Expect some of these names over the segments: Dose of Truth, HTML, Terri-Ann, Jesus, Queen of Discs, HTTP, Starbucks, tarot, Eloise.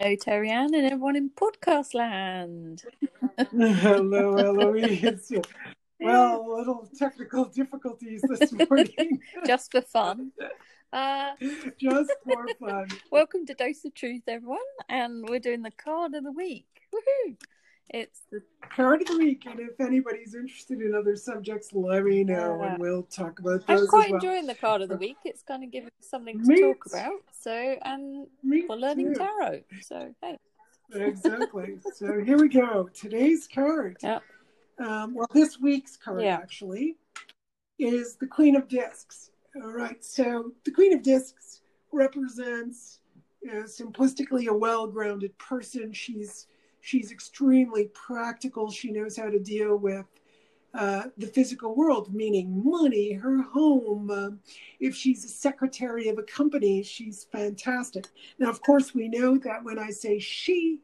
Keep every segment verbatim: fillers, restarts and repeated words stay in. Hello, Terri-Ann and everyone in podcast land. Hello, Eloise. Well, little technical difficulties this morning. Just for fun. Uh, Just for fun. Welcome to Dose of Truth, everyone. And we're doing the card of the week. Woohoo! It's the card of the week. And if anybody's interested in other subjects, let me know yeah. and we'll talk about those. I'm quite as well. enjoying the card of the week. It's kind of giving us something to me talk about. So, and me we're learning too. tarot. So, hey. Exactly. So, here we go. Today's card. Yep. Um, well, this week's card, yeah. actually, is the Queen of Discs. All right, so the Queen of Discs represents, you know, simplistically, a well-grounded person. She's she's extremely practical. She knows how to deal with uh, the physical world, meaning money, her home. Um, if she's a secretary of a company, she's fantastic. Now, of course, we know that when I say she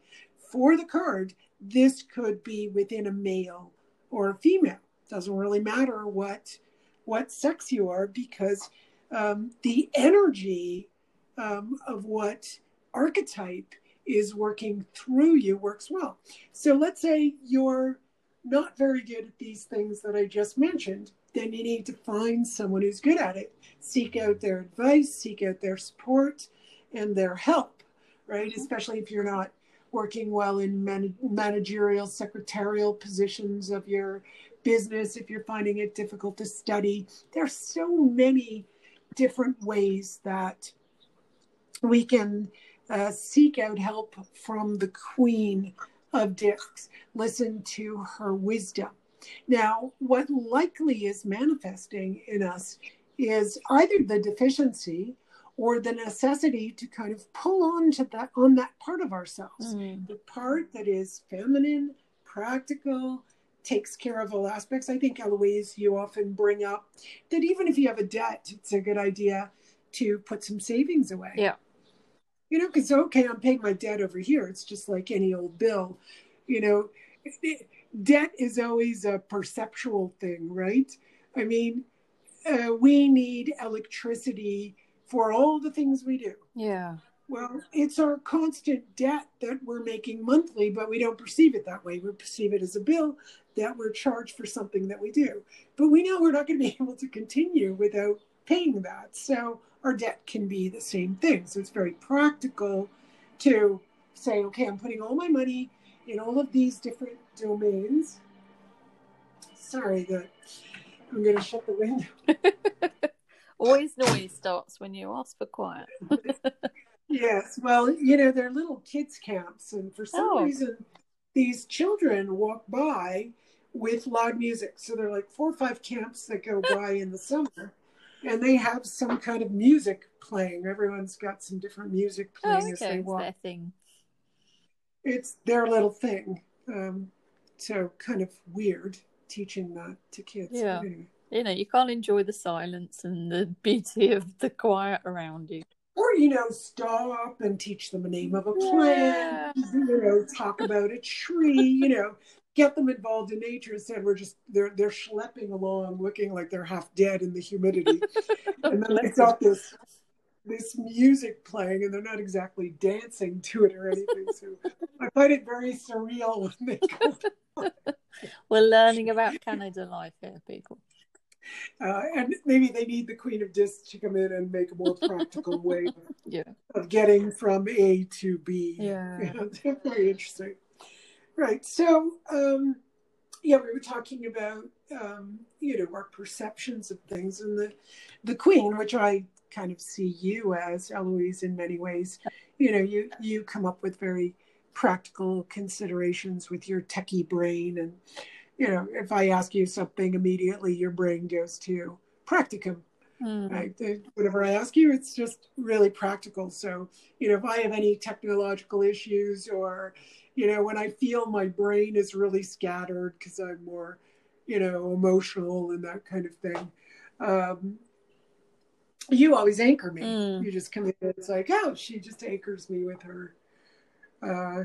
for the card, this could be within a male or a female. Doesn't really matter what what sex you are, because um, the energy um, of what archetype is working through you works well. So let's say you're not very good at these things that I just mentioned, then you need to find someone who's good at it. Seek out their advice, seek out their support and their help, right? Especially if you're not working well in man- managerial, secretarial positions of your business, if you're finding it difficult to study. There's so many different ways that we can uh, seek out help from the Queen of Discs. Listen to her wisdom. Now, what likely is manifesting in us is either the deficiency or the necessity to kind of pull on to that on that part of ourselves, mm. the part that is feminine, practical, takes care of all aspects. I think, Eloise, you often bring up that even if you have a debt, it's a good idea to put some savings away. Yeah, you know, because okay, I'm paying my debt over here. It's just like any old bill, you know. Debt is always a perceptual thing, right? I mean, uh, we need electricity for all the things we do. Yeah. Well, it's our constant debt that we're making monthly, but we don't perceive it that way. We perceive it as a bill that we're charged for something that we do. But we know we're not going to be able to continue without paying that. So our debt can be the same thing. So it's very practical to say, okay, I'm putting all my money in all of these different domains. Sorry that I'm going to shut the window. Always noise starts when you ask for quiet. Yes, well, you know, they're little kids' camps, and for some oh. reason, these children walk by with loud music. So they're like four or five camps that go by in the summer, and they have some kind of music playing. Everyone's got some different music playing oh, okay. as they walk. It's their thing. It's their little thing. Um, so kind of weird teaching that to kids. Yeah. Anyway. You know, you can't enjoy the silence and the beauty of the quiet around you. Or, you know, stop and teach them the name of a plant, yeah. you know, talk about a tree, you know, get them involved in nature. Instead, we're just, they're they're schlepping along, looking like they're half dead in the humidity. And then they've got this, this music playing, and they're not exactly dancing to it or anything. So I find it very surreal when they come. We're learning about Canada life here, people. Uh, and maybe they need the Queen of Discs to come in and make a more practical way yeah. of getting from A to B. Yeah. Yeah, very interesting. Right. So, um, yeah, we were talking about, um, you know, our perceptions of things, and the, the Queen, which I kind of see you as, Eloise, in many ways. You know, you, you come up with very practical considerations with your techie brain, and you know, if I ask you something, immediately your brain goes to practicum. Mm. Right? Whatever I ask you, it's just really practical. So, you know, if I have any technological issues, or, you know, when I feel my brain is really scattered because I'm more, you know, emotional and that kind of thing, um, you always anchor me. Mm. You just come in and it's like, oh, she just anchors me with her. Uh,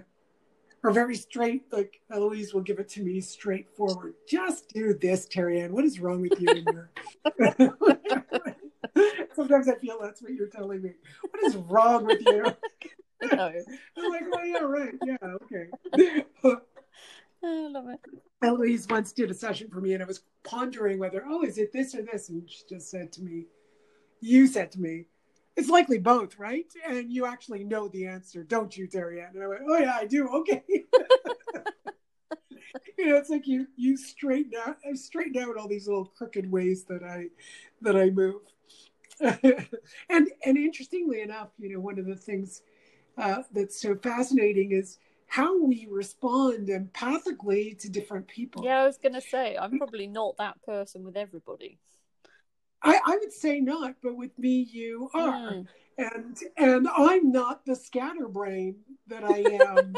Or very straight, like Eloise will give it to me straightforward. Just do this, Terri-Ann. What is wrong with you? In your... Sometimes I feel that's what you're telling me. What is wrong with you? No. I'm like, oh yeah, right. Yeah, okay. I love it. Eloise once did a session for me, and I was pondering whether, oh, is it this or this? And she just said to me, you said to me, it's likely both, right? And you actually know the answer, don't you, Terri-Ann? And I went, oh yeah, I do. Okay. You know, it's like you you straighten out. I straightened out all these little crooked ways that I that I move. and and interestingly enough, you know, one of the things uh, that's so fascinating is how we respond empathically to different people. Yeah, I was going to say, I'm probably not that person with everybody. I, I would say not, but with me, you are. Mm. And and I'm not the scatterbrain that I am.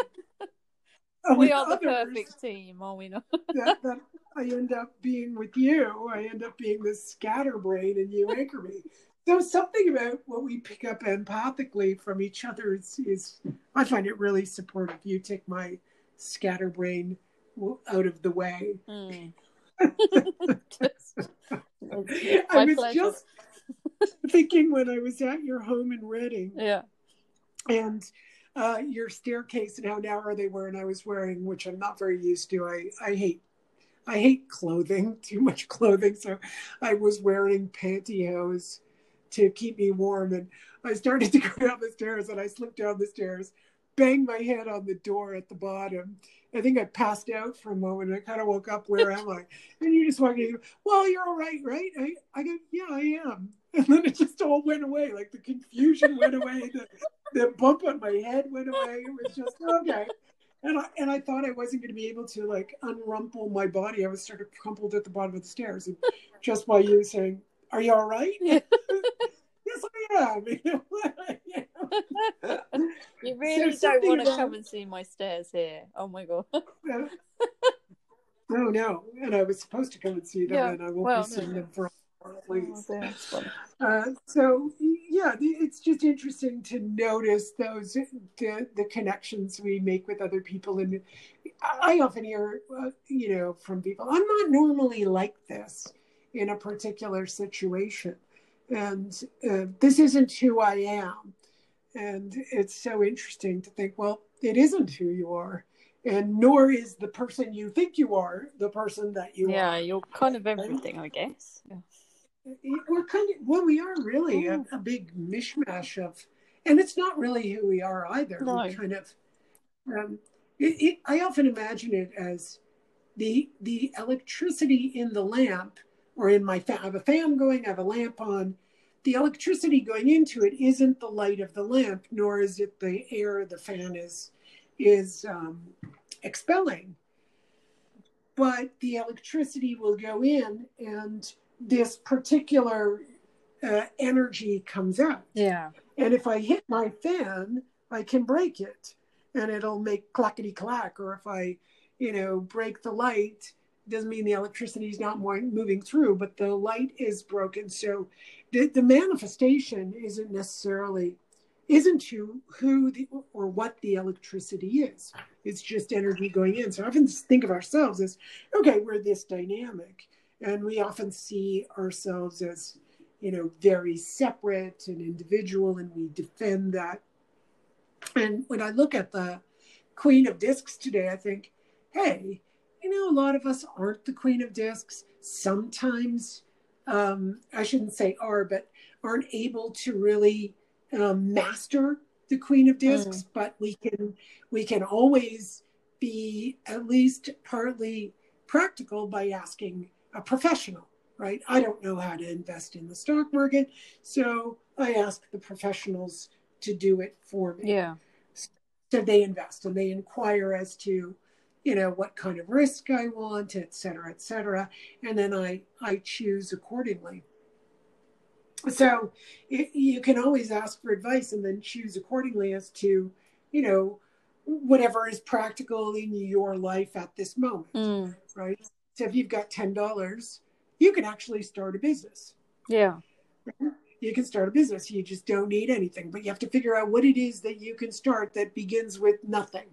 We are the perfect team, are we not? that, that I end up being with you. I end up being this scatterbrain and you anchor me. So something about what we pick up empathically from each other is, is I find it really supportive. You take my scatterbrain out of the way. Mm. just, I was pleasure. just thinking when I was at your home in Reading. Yeah. And uh, your staircase and how narrow they were, and I was wearing, which I'm not very used to. I, I hate I hate clothing, too much clothing. So I was wearing pantyhose to keep me warm. And I started to go down the stairs, and I slipped down the stairs, banged my head on the door at the bottom. I think I passed out for a moment. I kind of woke up. Where am I? And you just walked in. Well, you're all right, right? I, I go, yeah, I am. And then it just all went away. Like the confusion went away. The, the bump on my head went away. It was just okay. And I and I thought I wasn't going to be able to like unrumple my body. I was sort of crumpled at the bottom of the stairs. And just while you were saying, "Are you all right?" Yeah. Yes, I am. You really so don't want to come and see my stairs here. Oh my god. No, oh, no. And I was supposed to come and see them, yeah. and I won't well, be seeing no, them for at least. Oh, uh, so yeah, it's just interesting to notice those the the connections we make with other people, and I often hear uh, you know from people, I'm not normally like this in a particular situation, and uh, this isn't who I am. And it's so interesting to think, well, it isn't who you are, and nor is the person you think you are the person that you yeah, are. Yeah, you're kind of everything, I guess. Yeah. We're kind of, well, we are really yeah. a, a big mishmash of, and it's not really who we are either. No. We kind of, um, it, it, I often imagine it as the the electricity in the lamp, or in my, fa- I have a fan going, I have a lamp on. The electricity going into it isn't the light of the lamp, nor is it the air the fan is is um, expelling. But the electricity will go in, and this particular uh, energy comes out. Yeah. And if I hit my fan, I can break it, and it'll make clackety clack. Or if I, you know, break the light, doesn't mean the electricity is not moving through, but the light is broken. So the, the manifestation isn't necessarily, isn't who, who the, or what the electricity is. It's just energy going in. So I often think of ourselves as, okay, we're this dynamic. And we often see ourselves as, you know, very separate and individual, and we defend that. And when I look at the Queen of Discs today, I think, hey, you know, a lot of us aren't the Queen of Discs. Sometimes, um, I shouldn't say are, but aren't able to really um, master the Queen of Discs. Mm. But we can, we can always be at least partly practical by asking a professional, right? I don't know how to invest in the stock market, so I ask the professionals to do it for me. Yeah. So they invest and they inquire as to, you know, what kind of risk I want, et cetera, et cetera. And then I, I choose accordingly. So it, you can always ask for advice and then choose accordingly as to, you know, whatever is practical in your life at this moment, mm. right? So if you've got ten dollars, you can actually start a business. Yeah. You can start a business. You just don't need anything, but you have to figure out what it is that you can start that begins with nothing.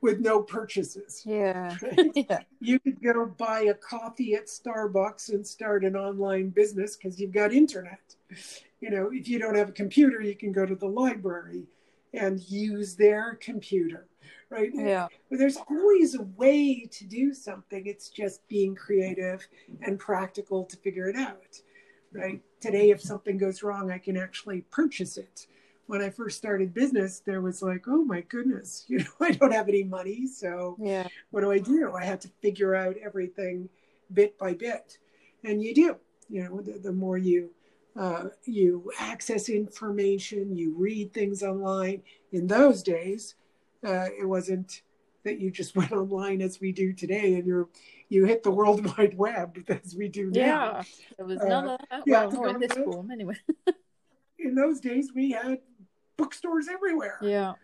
With no purchases. Yeah. Right? Yeah. You could go buy a coffee at Starbucks and start an online business because you've got internet. You know, if you don't have a computer, you can go to the library. and use their computer, right? Yeah. There's always a way to do something. It's just being creative and practical to figure it out, right? Today, if something goes wrong, I can actually purchase it. When I first started business, there was like, oh my goodness, you know, I don't have any money. So yeah. What do I do? I had to figure out everything bit by bit. And you do, you know, the, the more you Uh, you access information, you read things online. In those days, uh, it wasn't that you just went online as we do today and you you hit the World Wide Web as we do yeah, now. Yeah, there was none of that. Well, more in this form anyway. In those days, we had bookstores everywhere. Yeah.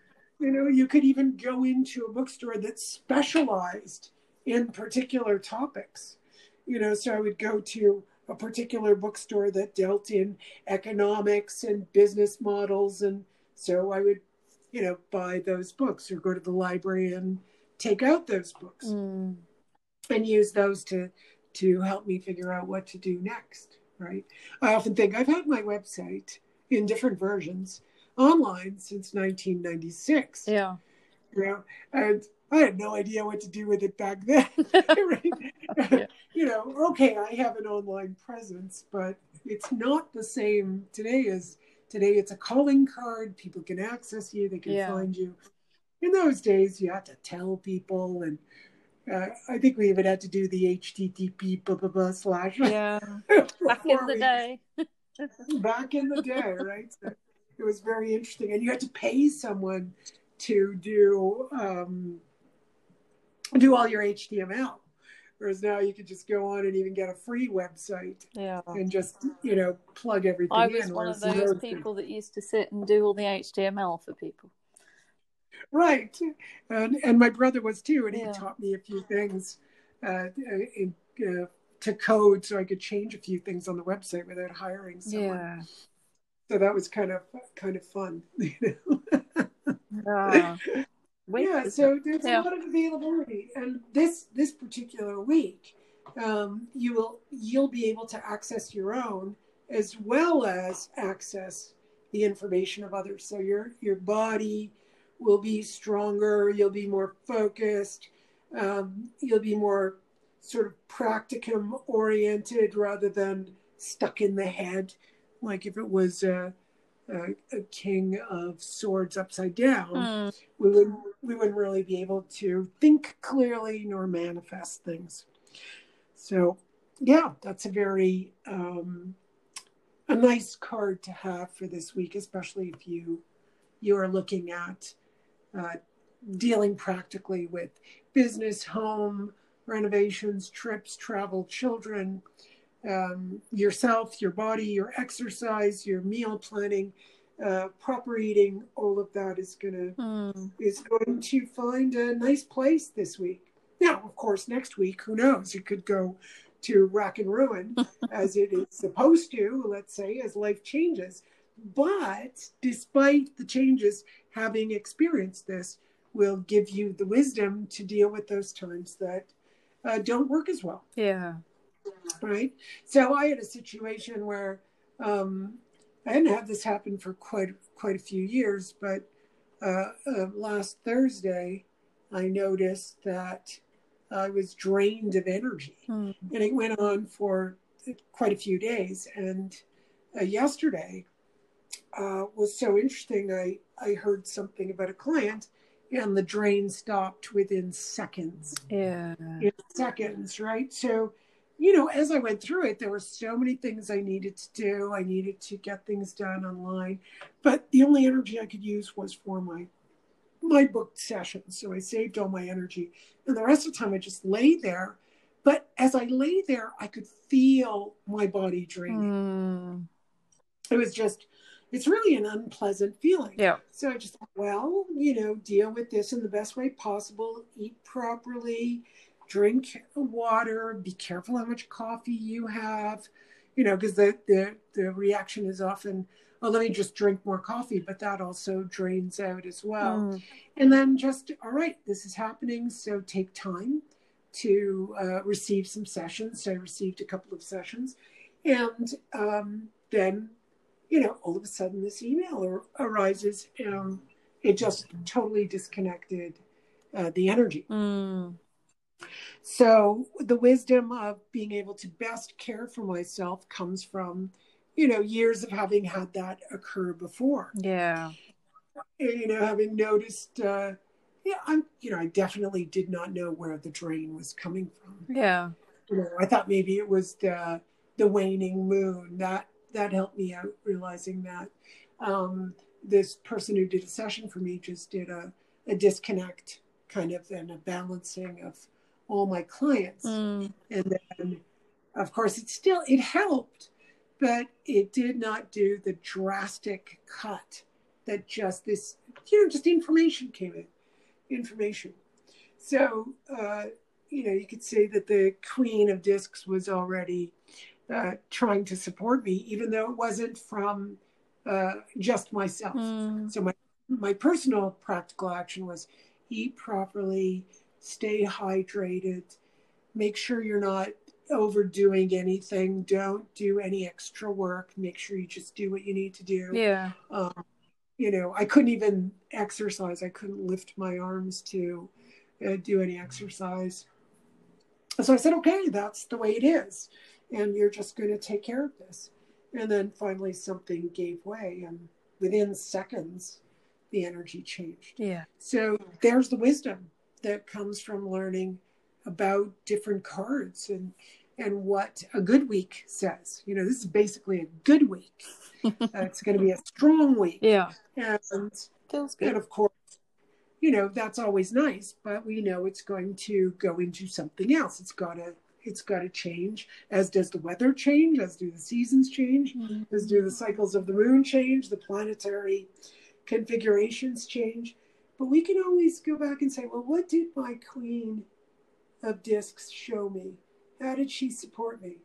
You know, you could even go into a bookstore that specialized in particular topics. You know, so I would go to a particular bookstore that dealt in economics and business models. And so I would, you know, buy those books or go to the library and take out those books mm. and use those to, to help me figure out what to do next, right? I often think I've had my website in different versions online since nineteen ninety-six. Yeah. You know, and I had no idea what to do with it back then. Yeah. You know, okay, I have an online presence, but it's not the same today as today. It's a calling card. People can access you. They can yeah. find you. In those days, you had to tell people. And uh, I think we even had to do the H T T P blah, blah, blah, slash. Yeah, back in the we, day. Back in the day, right? So it was very interesting. And you had to pay someone to do... Um, do all your H T M L, whereas now you could just go on and even get a free website yeah. and just, you know, plug everything in. I was in, one of those people that used to sit and do all the H T M L for people. Right. And and my brother was too, and he yeah. taught me a few things uh, in, uh, to code so I could change a few things on the website without hiring someone. Yeah. So that was kind of kind of fun, you know. Yeah. Week, yeah, so there's yeah. a lot of availability, and this this particular week, um, you will you'll be able to access your own as well as access the information of others. So your your body will be stronger. You'll be more focused. Um, you'll be more sort of practicum oriented rather than stuck in the head, like if it was a. Uh, a king of swords upside down, mm. we wouldn't we wouldn't really be able to think clearly nor manifest things. So yeah, that's a very um, a nice card to have for this week, especially if you you are looking at uh, dealing practically with business, home, renovations, trips, travel, children. Um, yourself, your body, your exercise, your meal planning, uh, proper eating, all of that is gonna mm. is going to find a nice place this week. Now, of course, next week, who knows? It could go to rack and ruin as it is supposed to, let's say, as life changes. But despite the changes, having experienced this will give you the wisdom to deal with those times that uh, don't work as well. Yeah. Right. So I had a situation where um, I hadn't had this happen for quite quite a few years, but uh, uh, last Thursday I noticed that I was drained of energy, mm. and it went on for quite a few days. And uh, yesterday uh, was so interesting. I I heard something about a client, and the drain stopped within seconds. Yeah, in seconds. Right. So. You know, as I went through it, there were so many things I needed to do. I needed to get things done online, but the only energy I could use was for my my booked sessions. So I saved all my energy, and the rest of the time I just lay there. But as I lay there, I could feel my body draining. Mm. It was just, it's really an unpleasant feeling. Yeah. So I just, well, you know, deal with this in the best way possible. Eat properly. Drink water, be careful how much coffee you have, you know, because the, the, the reaction is often, oh, let me just drink more coffee, but that also drains out as well. Mm. And then just, all right, this is happening. So take time to uh, receive some sessions. So I received a couple of sessions, and um, then, you know, all of a sudden this email ar- arises um, It just totally disconnected uh, the energy. Mm. So the wisdom of being able to best care for myself comes from, you know, years of having had that occur before. Yeah. You know, having noticed, uh, yeah, I'm, you know, I definitely did not know where the drain was coming from. Yeah. You know, I thought maybe it was the, the waning moon that, that helped me out realizing that, um, this person who did a session for me just did a, a disconnect kind of, and a balancing of all my clients. Mm. And then of course it still, it helped, but it did not do the drastic cut that just this, you know, just information came in, information. So, uh, you know, you could say that the Queen of Discs was already uh, trying to support me, even though it wasn't from uh, just myself. Mm. So my, my personal practical action was eat properly, stay hydrated, make sure you're not overdoing anything. Don't do any extra work. Make sure you just do what you need to do. Yeah. Um, you know, I couldn't even exercise. I couldn't lift my arms to uh, do any exercise. So I said, okay, that's the way it is. And you're just going to take care of this. And then finally something gave way. And within seconds, the energy changed. Yeah. So there's the wisdom that comes from learning about different cards and and what a good week says. You know, this is basically a good week. uh, it's going to be a strong week. Yeah. And, feels good. And of course, you know, that's always nice, but we know it's going to go into something else. It's got to, it's got to change, as does the weather change, as do the seasons change, mm-hmm. as do the cycles of the moon change, the planetary configurations change. But we can always go back and say, well, what did my Queen of Discs show me? How did she support me?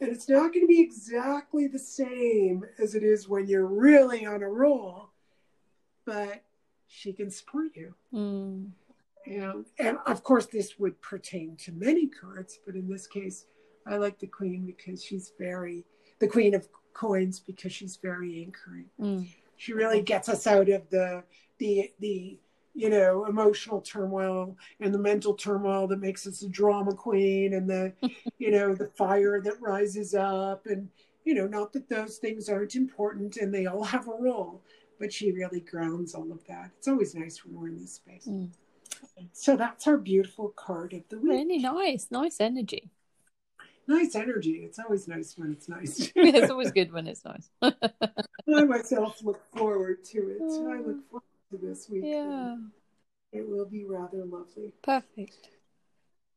And it's not going to be exactly the same as it is when you're really on a roll, but she can support you. Mm. And, and of course, this would pertain to many cards, but in this case, I like the Queen because she's very, the Queen of Coins, because she's very anchoring. Mm. She really gets us out of the, the, the, you know, emotional turmoil and the mental turmoil that makes us a drama queen, and the, you know, the fire that rises up. And, you know, not that those things aren't important and they all have a role, but she really grounds all of that. It's always nice when we're in this space. Mm. So that's our beautiful card of the week. Really nice, nice energy. Nice energy. It's always nice when it's nice. It's always good when it's nice. I myself look forward to it. Oh. I look forward this week. Yeah. It will be rather lovely. Perfect.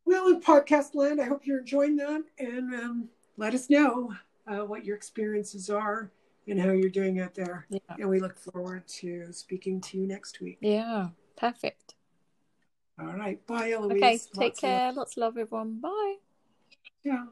Well, in podcast land, I hope you're enjoying that, and um, let us know uh, what your experiences are and how you're doing out there. Yeah. And we look forward to speaking to you next week. Yeah. Perfect. All right. Bye, Eloise. Okay. Take lots care. Of... Lots of love, everyone. Bye. Yeah.